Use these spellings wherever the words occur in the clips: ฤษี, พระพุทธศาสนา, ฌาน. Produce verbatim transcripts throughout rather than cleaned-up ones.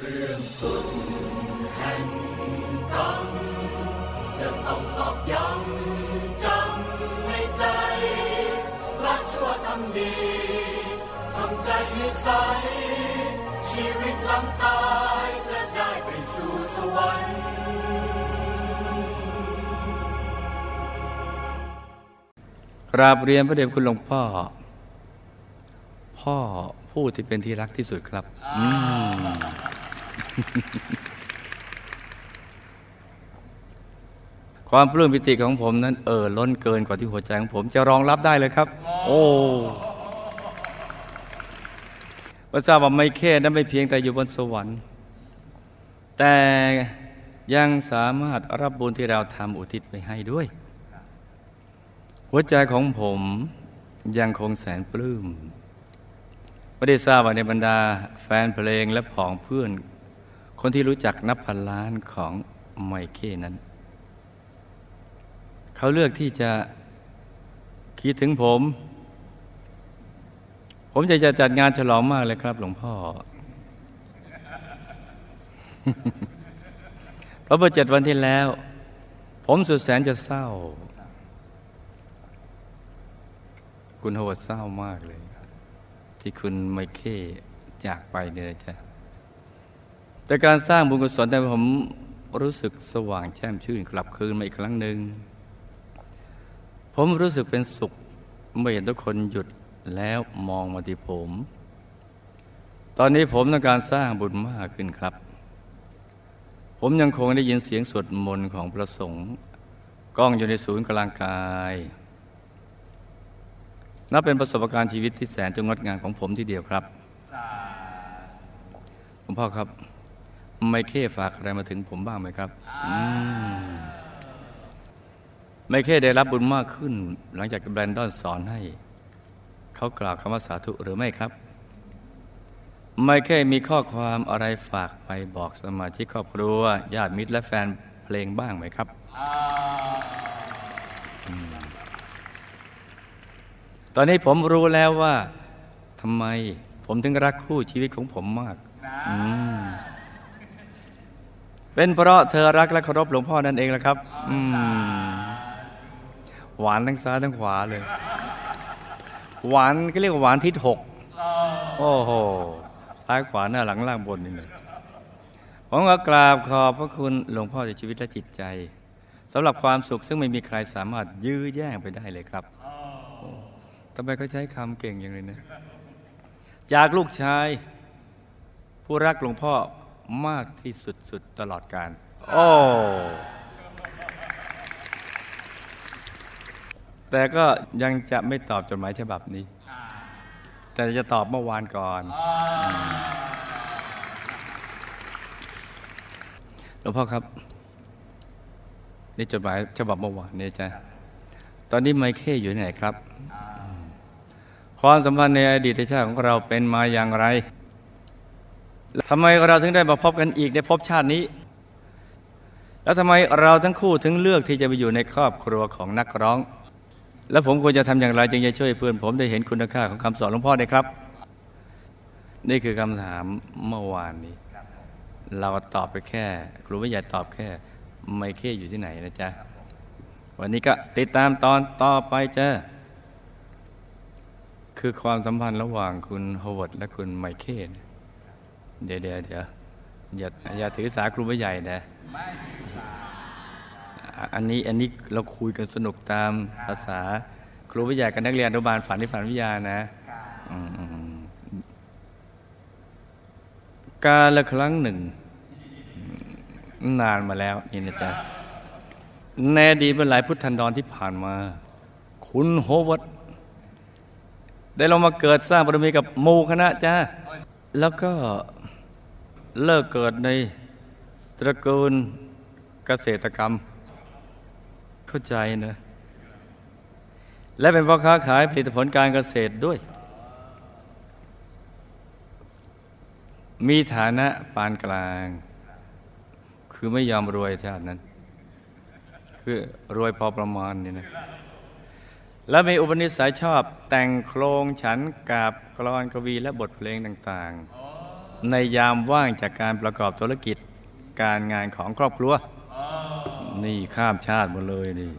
เรื่องบุญแห่งกรรมจะต้องตอกย้ำจำในใจละชั่วทำดีทำใจให้ใสชีวิตหลังตายจะได้ไปสู่สวรรค์กราบเรียนพระเดชคุณหลวงพ่อพ่อผู้ที่เป็นที่รักที่สุดครับอืม ความปลื้มปิติของผมนั้นเอ่อล้นเกินกว่าที่หัวใจของผมจะรองรับได้เลยครับโอ้พระเจ้าบอกไม่แค่นั้นไม่เพียงแต่อยู่บนสวรรค์แต่ยังสามารถรับบุญที่เราทำอุทิศไปให้ด้วยหัวใจของผมยังคงแสนปลื้มไม่ได้ทราบว่าในบรรดาแฟนเพลงและผองเพื่อนคนที่รู้จักนับพันล้านของไมเคิลนั้นเขาเลือกที่จะคิดถึงผมผมจะจะจัดงานฉลองมากเลยครับหลวงพ่อเพราะเมื่อเจ็ดวันที่แล้วผมสุดแสนจะเศร้าคุณโหดเศร้ามากเลยที่คุณไมเคิลจากไปเนี่ยจ้ะแต่การสร้างบุญกุศลแต่ผมรู้สึกสว่างแช่มชื่นกลับคืนมาอีกครั้งหนึ่งผมรู้สึกเป็นสุขเมื่อเห็นทุกคนหยุดแล้วมองมาที่ผมตอนนี้ผมต้องการสร้างบุญมากขึ้นครับผมยังคงได้ยินเสียงสวดมนต์ของพระสงฆ์ก้องอยู่ในศูนย์กลางกายนับเป็นประสบการณ์ชีวิตที่แสนจะงดงามของผมที่เดียวครับหลวงพ่อครับไมเคิลฝากอะไรมาถึงผมบ้างไหมครับไมเคิลได้รับบุญมากขึ้นหลังจากแบรนดอนสอนให้เขากล่าวคำว่าสาธุหรือไม่ครับไมเคิลมีข้อความอะไรฝากไปบอกสมาชิกครอบครัวญาติมิตรและแฟนเพลงบ้างไหมครับตอนนี้ผมรู้แล้วว่าทำไมผมถึงรักคู่ชีวิตของผมมากเป็นเพราะเธอรักและเคารพหลวงพ่อนั่นเองล่ะครับหวานทั้งซ้ายทั้งขวาเลยหวานก็เรียกว่าหวานทิศหกโอ้โหซ้ายขวาหน้าหลังล่างบนนี่เลยผมก็กราบขอบพระคุณหลวงพ่อในชีวิตและจิตใจสำหรับความสุขซึ่งไม่มีใครสามารถยื้อแย่งไปได้เลยครับทำไมเขาใช้คำเก่งอย่างนี้นะจากลูกชายผู้รักหลวงพ่อมากที่สุดๆตลอดกาลโอ้แต่ก็ยังจะไม่ตอบจดหมายฉบับนี้แต่จะตอบเมื่อวานก่อนหลวงพ่อครับนี่จดหมายฉบับเมื่อวานนี่จ้ะตอนนี้ไมเคิลอยู่ไหนครับความสัมพันธ์ในอดีตชาติของเราเป็นมาอย่างไรทำไมเราถึงได้มาพบกันอีกในภพชาตินี้แล้วทำไมเราทั้งคู่ถึงเลือกที่จะไปอยู่ในครอบครัวของนักร้องแล้วผมควรจะทำอย่างไรจึงจะช่วยเพื่อนผมได้เห็นคุณค่าของคำสอนหลวงพ่อได้ครับนี่คือคำถามเมื่อวานนี้เราตอบไปแค่ครูวิทยาตอบแค่ไมเคิลอยู่ที่ไหนนะจ๊ะวันนี้ก็ติดตามตอนต่อไปจ้ะคือความสัมพันธ์ระหว่างคุณโฮเวิร์ดและคุณไมเคิลเดี๋ยวเดี๋ยวเดี๋ยวอย่าอย่าถือสาครูวิทยานะอันนี้อันนี้เราคุยกันสนุกตามภาษาครูวิทยากับนักเรียนอนุบาลฝันที่ฝันวิทยานะการละครั้งหนึ่งนานมาแล้วนี่นะจ๊ะในอดีตเมื่อหลายพุทธันดรที่ผ่านมาคุณโฮเวิร์ดได้ลงมาเกิดสร้างบารมีกับหมู่คณะจ้าแล้วก็เลิกเกิดในตระกูลเกษตรกรรมเข้าใจนะและเป็นพ่อค้าขายผลิตผลการเกษตรด้วยมีฐานะปานกลางคือไม่ยอมรวยเท่านั้นคือรวยพอประมาณนี่นะและมีอุปนิสัยชอบแต่งโครงฉันกาบกลอนกวีและบทเพลงต่าง ในยามว่างจากการประกอบธุรกิจการงานของครอบครัวนี่ข้ามชาติหมดเลยนี่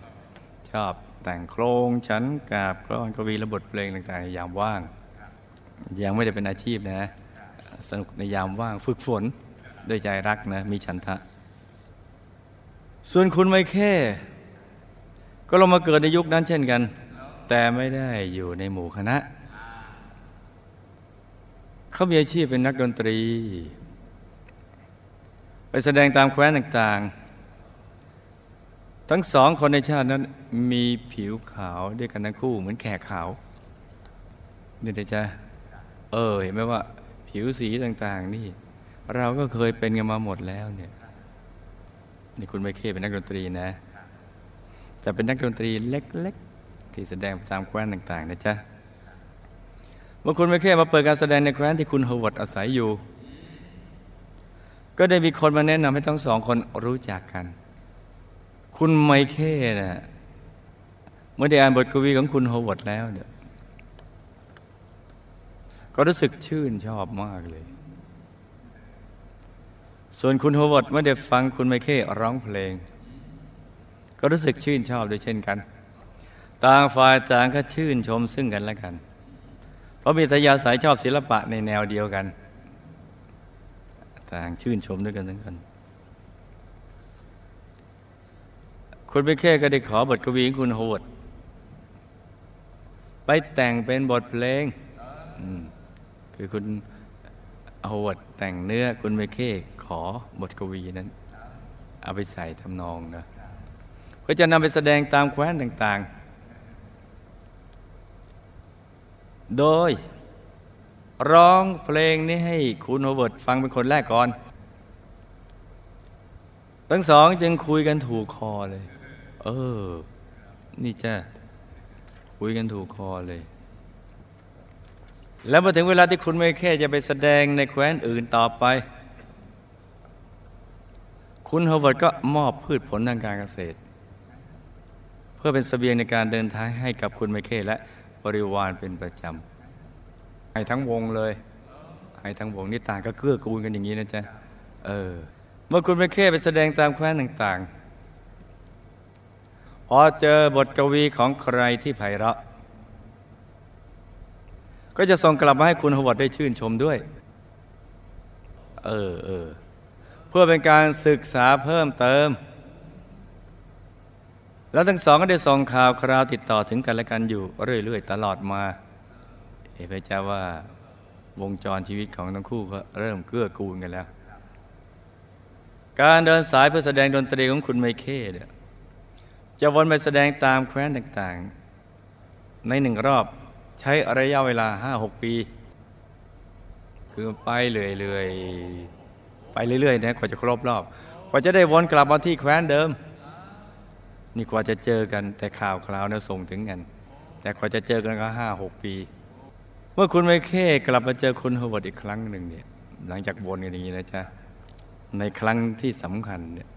ชอบแต่งโครงฉันกาบกลอนกวีและบทเพลงต่างๆในยามว่างยังไม่ได้เป็นอาชีพนะสนุกในยามว่างฝึกฝนด้วยใจรักนะมีฉันทะส่วนคุณไม่แค่ก็ลงมาเกิดในยุคนั้นเช่นกันแต่ไม่ได้อยู่ในหมู่คณะเขามีอาชีพเป็นนักดนตรีไปแสดงตามแคว้นต่างๆทั้งสองคนในชาตินั้นมีผิวขาวด้วยกันทั้งคู่เหมือนแขกขาวนี่เดี๋ยวจะเออเห็นไหมว่าผิวสีต่างๆนี่เราก็เคยเป็นกันมาหมดแล้วเนี่ยนี่คุณไมเคิลเป็นนักดนตรีนะแต่เป็นนักดนตรีเล็กๆที่แสดงตามแคว้นต่างๆนะจ๊ะเมื่อคุณไมเคิลมาเปิดการแสดงในแคว้นที่คุณเฮอร์วัตอาศัยอยู่ก็ได้มีคนมาแนะนำให้ทั้งสองคนรู้จักกันคุณไมเคิลนะเมื่อได้อ่านบทกวีของคุณเฮอร์วัตแล้วเนี่ยก็รู้สึกชื่นชอบมากเลยส่วนคุณโฮวอตเมื่อได้ฟังคุณไมเคิลร้องเพลงก็รู้สึกชื่นชอบด้วยเช่นกันต่างฝ่ายต่างก็ชื่นชมซึ่งกันและกันเพราะมีทยาสายชอบศิลปะในแนวเดียวกันต่างชื่นชมด้วยกันทั้งกันคุณไมเคิลก็ได้ขอบทกวีของคุณโฮวอตไปแต่งเป็นบทเพลงคือคุณโฮวอตแต่งเนื้อคุณไมเคิลขอบทกวีนั้นเอาไปใส่ทำนองนะก็จะนำไปแสดงตามแคว้นต่างๆโดยร้องเพลงนี้ให้คุณโฮวอตฟังเป็นคนแรกก่อนทั้งสองจึงคุยกันถูกคอเลยเออนี่จ้ะคุยกันถูกคอเลยแล้วมาถึงเวลาที่คุณไมเคิลจะไปแสดงในแคว้นอื่นต่อไปคุณโฮวอตก็มอบพืชผลทางการเกษตรเพื่อเป็นเสบียงในการเดินทางให้กับคุณไมเคิลและบริวารเป็นประจำให้ทั้งวงเลยให้ทั้งวงนี่ต่างก็เกื้อกูลกันอย่างนี้นะจ๊ะเออเมื่อคุณไมเคิลไปแสดงตามแคว้นต่างๆพอเจอบทกวีของใครที่ไพเราะก็จะส่งกลับมาให้คุณโฮวอตได้ชื่นชมด้วยเออเออเพื่อเป็นการศึกษาเพิ่มเติมแล้วทั้งสองก็ได้ส่งข่าวคราวติดต่อถึงกันและกันอยู่เรื่อยๆตลอดมาเอ๋พระเจ้าว่าวงจรชีวิตของทั้งคู่ก็เริ่มเกื้อกูลกันแล้วการเดินสายเพื่อแสดงดนตรีของคุณไมเคิลจะวนไปแสดงตามแคว้นต่างๆในหนึ่งรอบใช้ระยะเวลา ห้าหก ปีคือไปเรื่อยๆไปเรื่อยๆนะกว่าจะครบรอบกว่าจะได้วนกลับมาที่แคว้นเดิมนี่กว่าจะเจอกันแต่ข่าวคราวเนี่ยส่งถึงกันแต่กว่าจะเจอกันก็ ห้าหก ปีเมื่อคุณไมเคิลกลับมาเจอคุณเฮอร์วัตอีกครั้งหนึ่งเนี่ยหลังจากวนกันอย่างนี้นะจ๊ะในครั้งที่สำคัญเนี่ย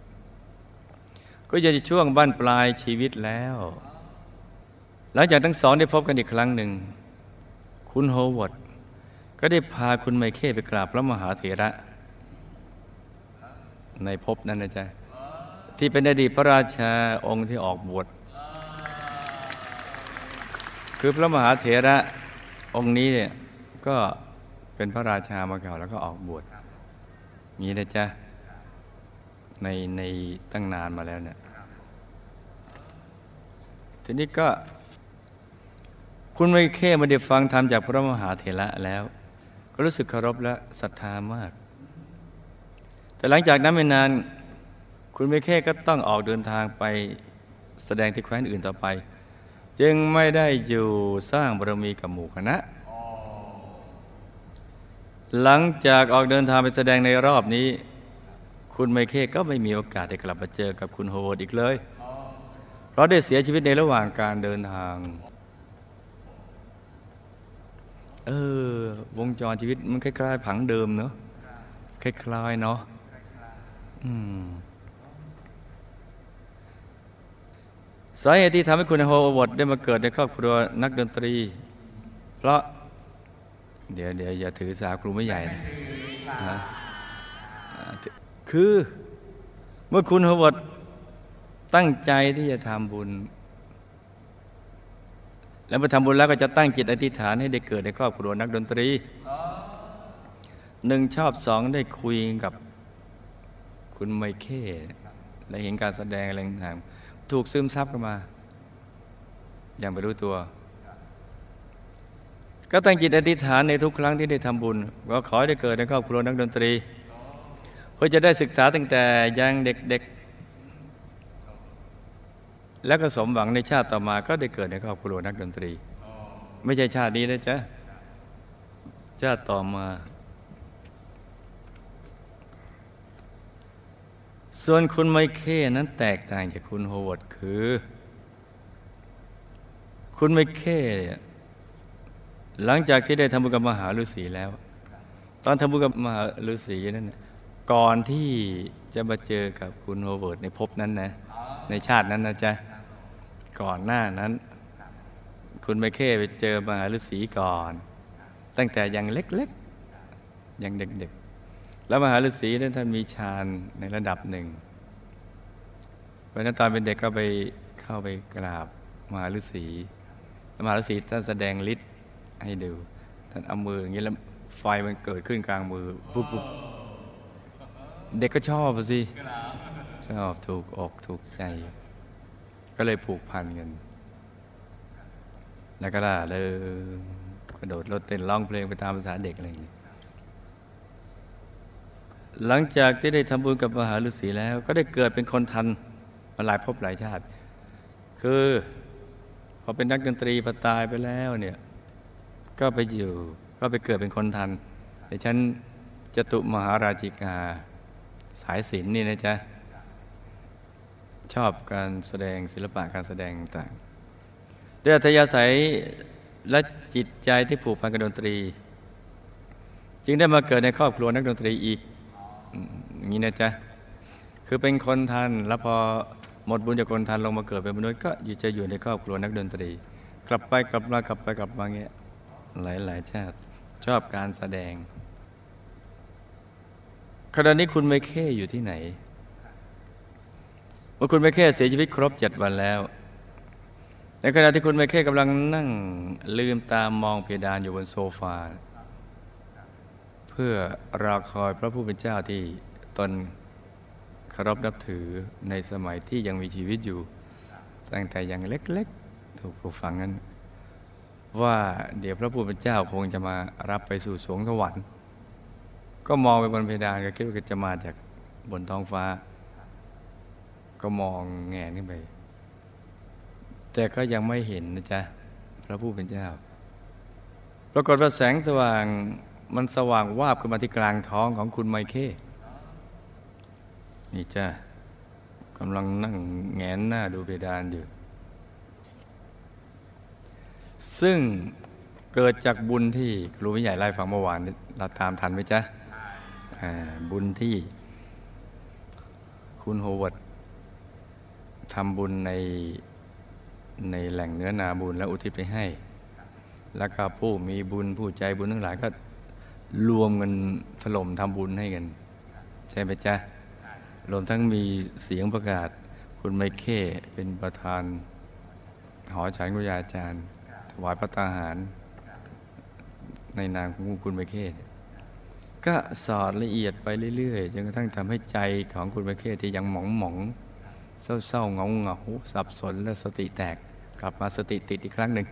ก็จะช่วงบั้นปลายชีวิตแล้วหลังจากทั้งสองได้พบกันอีกครั้งหนึ่งคุณโฮวอตก็ได้พาคุณไมเคิลไปกราบพระมหาเถระในภพนั้นนะจ๊ะที่เป็นอดีตพระราชาองค์ที่ออกบวชคือพระมหาเถระองค์นี้เนี่ยก็เป็นพระราชามาเก่าแล้วก็ออกบวชนี้นะจ๊ะในในตั้งนานมาแล้วเนี่ยทีนี้ก็คุณไมเคิลมาได้ฟังธรรมจากพระมหาเถระแล้วก็รู้สึกเคารพและศรัทธามากแต่หลังจากนั้นไม่นานคุณไมเคิลก็ต้องออกเดินทางไปแสดงที่แคว้นอื่นต่อไปจึงไม่ได้อยู่สร้างบารมีกับหมู่คณะหลังจากออกเดินทางไปแสดงในรอบนี้คุณไมเคิลก็ไม่มีโอกาสได้กลับมาเจอกับคุณโฮวอตอีกเลยเพราะได้เสียชีวิตในระหว่างการเดินทางเออวงจรชีวิตมันคล้ายๆผังเดิมเนอะคล้ายๆเนาะอืมสาเหตุที่ทำให้คุณโฮวอตได้มาเกิดในครอบครัวนักดนตรีเพราะเดี๋ยวเดี๋ยวอย่าถือสาครูไม่ใหญ่นะ นะคือเมื่อคุณหวัดตั้งใจที่จะทำบุญแล้วเมื่อทำบุญแล้วก็จะตั้งจิตอธิษฐานให้ได้เกิดในครอบครัวนักดนตรีหนึ่งชอบสองได้คุยกับคุณไมเคิลและเห็นการแสดงอะไรต่างๆถูกซึมซับกันมาอย่างไม่รู้ตัวก็ตั้งจิตอธิษฐานในทุกครั้งที่ได้ทำบุญก็ขอให้ได้เกิดในครอบครัวนักดนตรีเพื่อจะได้ศึกษาตั้งแต่ยังเด็กๆแล้วก็สมหวังในชาติต่อมาก็ได้เกิดในครอบครัวนักดนตรีไม่ใช่ชาตินี้นะจ๊ะชาติต่อมาส่วนคุณไมเคิลนั้นแตกต่างจากคุณโฮเวิร์ดคือคุณไมเคิลหลังจากที่ได้ทำบุญกับมหาฤาษีแล้วตอนทำบุญกับมหาฤาษีนั่นก่อนที่จะมาเจอกับคุณโฮเวิร์ดในภพนั้นนะในชาตินั้นนะจ๊ะก่อนหน้านั้นคุณไมเคิลไปเจอมหาฤาษีก่อนตั้งแต่ยังเล็กๆยังเด็กๆแล้วมหาฤาษีนั้นท่านมีฌานในระดับหนึ่งเพราะนั้นตอนเป็นเด็กก็ไปเข้าไปกราบมหาฤาษีมหาฤาษีท่านแสดงฤทธิ์ให้ดูท่านเอามืออย่างนี้แล้วไฟมันเกิดขึ้นกลางมือปุ๊บปุ๊บเด็กก็ชอบสิชอบถูกอกถูกใจก็เลยผูกพันกันแล้วก็ล่ะเลยกระโดดโลดเต้นร้องเพลงไปตามภาษาเด็กอะไรอย่างนี้หลังจากที่ได้ทำบุญกับมหาฤาษีแล้วก็ได้เกิดเป็นคนทันมาหลายภพหลายชาติคือพอเป็นนักดนตรีพอตายไปแล้วเนี่ยก็ไปอยู่ก็ไปเกิดเป็นคนทันในชั้นจตุมหาราชิกาสายศิลป์นี่นะจ๊ะชอบการแสดงศิลปะการแสดงต่างด้วยอัธยาศัยและจิตใจที่ผูกพันกับดนตรีจึงได้มาเกิดในครอบครัวนักดนตรีอีกอย่างนี้นะจ๊ะคือเป็นคนทันแล้วพอหมดบุญจากคนทันลงมาเกิดเป็นมนุษย์ก็อยู่จะอยู่ในครอบครัวนักดนตรีกลับไปกลับมากลับไปกลับมาเงี้ยหลายหลายชาติชอบการแสดงขณะนี้คุณไมเคิลอยู่ที่ไหนเมื่อคุณไมเคิลเสียชีวิตครบเจ็ดวันแล้วในขณะที่คุณไมเคิลกำลังนั่งลืมตามองเพดานอยู่บนโซฟาเพื่อรอคอยพระผู้เป็นเจ้าที่ตนเคารพนับถือในสมัยที่ยังมีชีวิตอยู่ตั้งแต่ยังเล็กๆถูกปลูกฝังนั้นว่าเดี๋ยวพระผู้เป็นเจ้าคงจะมารับไปสู่สวงสวรรค์ก็มองไปบนเพดานก็คิดว่าจะมาจากบนท้องฟ้าก็มองแง่ขึ้นไปแต่ก็ยังไม่เห็นนะจ๊ะพระผู้เป็นเจ้าปรากฏว่าแสงสว่างมันสว่างวาบขึ้นมาที่กลางท้องของคุณไมเคิลนี่จ้ะกำลังนั่งแงนหน้าดูเพดานอยู่ซึ่งเกิดจากบุญที่ครูผู้ใหญ่ไล่ฟังเมื่อวานเราตามทันไหมจ๊ะบุญที่คุณโฮเวิร์ดทำบุญในในแหล่งเนื้อนาบุญและอุทิศไปให้แล้วก็ผู้มีบุญผู้ใจบุญทั้งหลายก็รวมกันถล่มทำบุญให้กันใช่ไหมจ๊ะรวมทั้งมีเสียงประกาศคุณไมเคิลเป็นประธานหอฉันกุยาอาจารย์ถวายพระตาหารในนามของคุณไมเคิลก็สอดละเอียดไปเรื่อยๆจนกระทั่งทำให้ใจของคุณไมเคิลที่ยังหมองๆเศร้าๆเงาๆสับสนและสติแตกกลับมาสติติดอีกครั้งหนึ่ง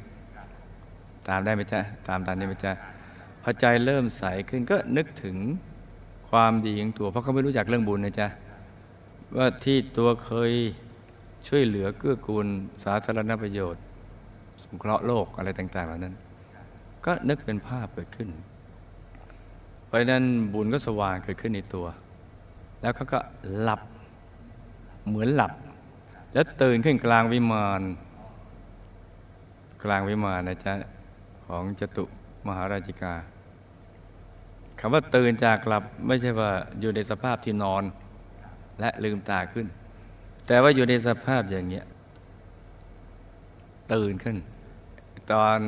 ตามได้ไหมจ๊ะตามตามได้ไหมจ๊ะพอใจเริ่มใสขึ้นก็นึกถึงความดีของตัวเพราะเขาไม่รู้จักเรื่องบุญนะจ๊ะว่าที่ตัวเคยช่วยเหลือเกื้อกูลสาธารณประโยชน์สงเคราะห์โลกอะไรต่างๆเหล่านั้นก็นึกเป็นภาพเกิดขึ้นเพราะนั้นบุญก็สว่างเกิดขึ้นในตัวแล้วเขาก็หลับเหมือนหลับแล้วตื่นขึ้นกลางวิมานกลางวิมานนะจ๊ะของจตุมหาราชิกาคำว่าตื่นจากหลับไม่ใช่ว่าอยู่ในสภาพที่นอนและลืมตาขึ้นแต่ว่าอยู่ในสภาพอย่างเงี้ยตื่นขึ้นตอน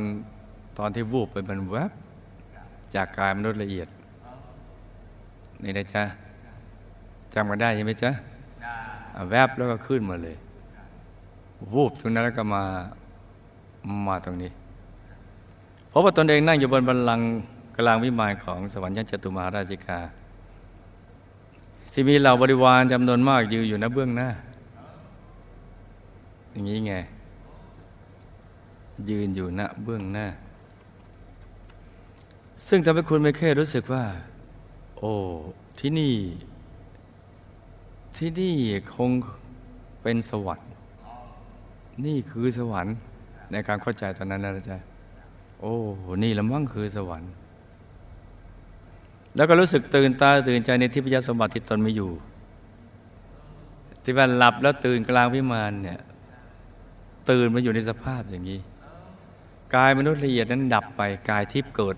ตอนที่วูบไปมันแวบจากกายมนุษย์ละเอียด นี่นะจ๊ะจำกันได้ใช่ไหมจ๊ะแวบแล้วก็ขึ้นมาเลยวูบตรงนั้นแล้วก็มามาตรงนี้เพราะว่าตนเองนั่งอยู่บนบัลลังก์กลางวิมานของสวรรค์ชั้นจตุมหาราชิกาที่มีเหล่าบริวารจำนวนมากยืนอยู่ณเบื้องหน้าอย่างนี้ไงยืนอยู่ณเบื้องหน้าซึ่งทำให้คุณไม่แค่รู้สึกว่าโอ้ที่นี่ที่นี่คงเป็นสวรรค์นี่คือสวรรค์ในการเข้าใจตอนนั้นนะจ๊ะโอ้นี่ละมั่งคือสวรรค์แล้วก็รู้สึกตื่นตาตื่นใจในทิพยสมบัติที่ตนมีอยู่ที่ว่าหลับแล้วตื่นกลางวิมานเนี่ยตื่นมาอยู่ในสภาพอย่างนี้กายมนุษย์ละเอียดนั้นดับไปกายทิพย์เกิด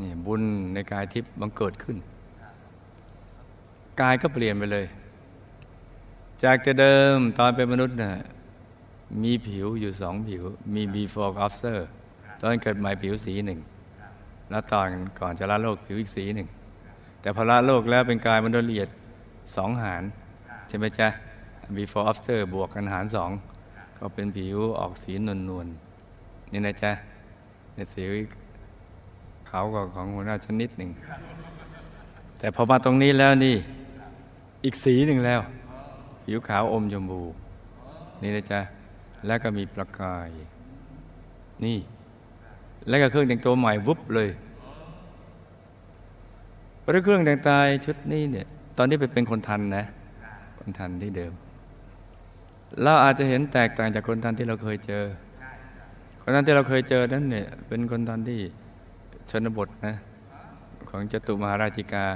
นี่บุญในกายทิพย์บังเกิดขึ้นกายก็เปลี่ยนไปเลยจากแต่เดิมตอนเป็นมนุษย์น่ะมีผิวอยู่สองผิวมี before after ตอนเกิดใหม่ผิวสีหนึ่งแล้วตอนก่อนจะละโลกผิวอีกสีหนึ่งแต่พอละโลกแล้วเป็นกายมนุษย์ละเอียดสองหารใช่ไหมจ๊ะ before after บวกกันหารสองก็เป็นผิวออกสีนวลนวลนี่นะจ๊ะในสีเขาก็ของหัวหน้าชนิดหนึ่งแต่พอมาตรงนี้แล้วนี่อีกสีหนึ่งแล้วผิวขาวอมชมพูนี่นะจ๊ะแล้วก็มีประกายนี่แล้วก็เครื่องแต่งตัวใหม่วุบเลยเพราะเครื่องแต่งกายชุดนี้เนี่ยตอนนี้ไปเป็นคนทันนะคนทันที่เดิมเราอาจจะเห็นแตกต่างจากคนทันที่เราเคยเจอคนทันที่เราเคยเจอนั้นเนี่ยเป็นคนทันที่ชนบทนะของจตุมหาราชิกา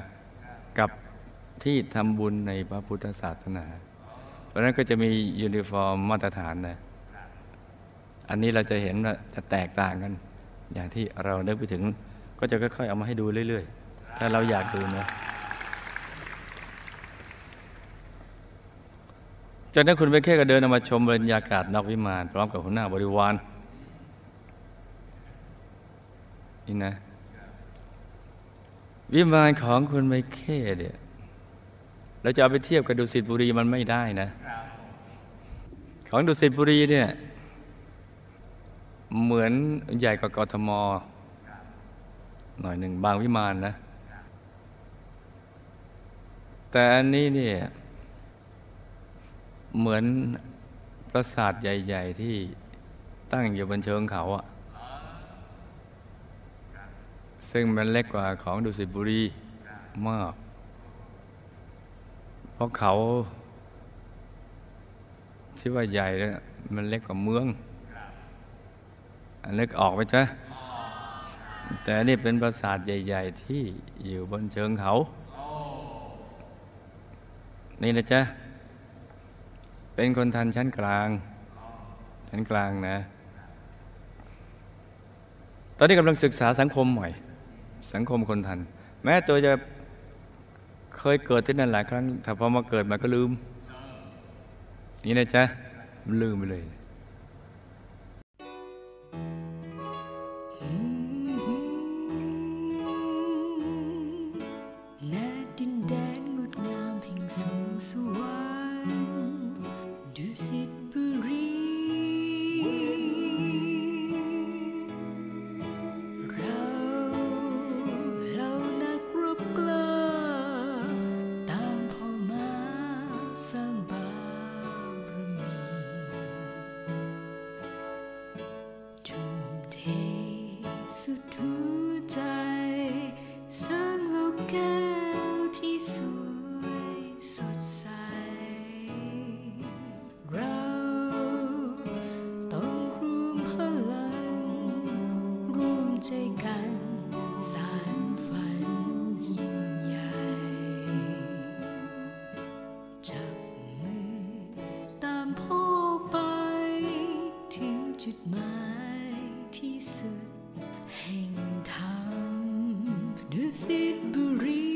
กับที่ทำบุญในพระพุทธศาสนาเพราะนั้นก็จะมียูนิฟอร์มมาตรฐานนะอันนี้เราจะเห็นว่าจะแตกต่างกันอย่างที่เราได้ไปถึงก็จะค่อยๆเอามาให้ดูเรื่อยๆถ้าเราอยากดูนะจากนั้นคุณไปแค่ก็เดินมาชมบรรยากาศนอกวิมานพร้อมกับหัวหน้าบริวารนี่นะวิมานของคุณไปแค่เดียวเราจะเอาไปเทียบกับดุสิตบุรีมันไม่ได้นะของดุสิตบุรีเนี่ยเหมือนใหญ่กว่ากทม.หน่อยหนึ่งบางวิมานนะแต่อันนี้เนี่ยเหมือนปราสาทใหญ่ๆที่ตั้งอยู่บนเชิงเขาอะซึ่งมันเล็กกว่าของดุสิตบุรีมากเพราะเขาที่ว่าใหญ่แล้วมันเล็กกว่าเมืองนึกออกไหมจ๊ะแต่นี่เป็นปราสาทใหญ่ๆที่อยู่บนเชิงเขานี่นะจ๊ะเป็นคนทันชั้นกลางชั้นกลางนะตอนนี้กำลังศึกษาสังคมใหม่สังคมคนทันแม้ตัวจะเคยเกิดที่นั่นหลายครั้งถ้าพอมาเกิดมาก็ลืมนี่นะจ๊ะลืมไปเลยดูสิบุรี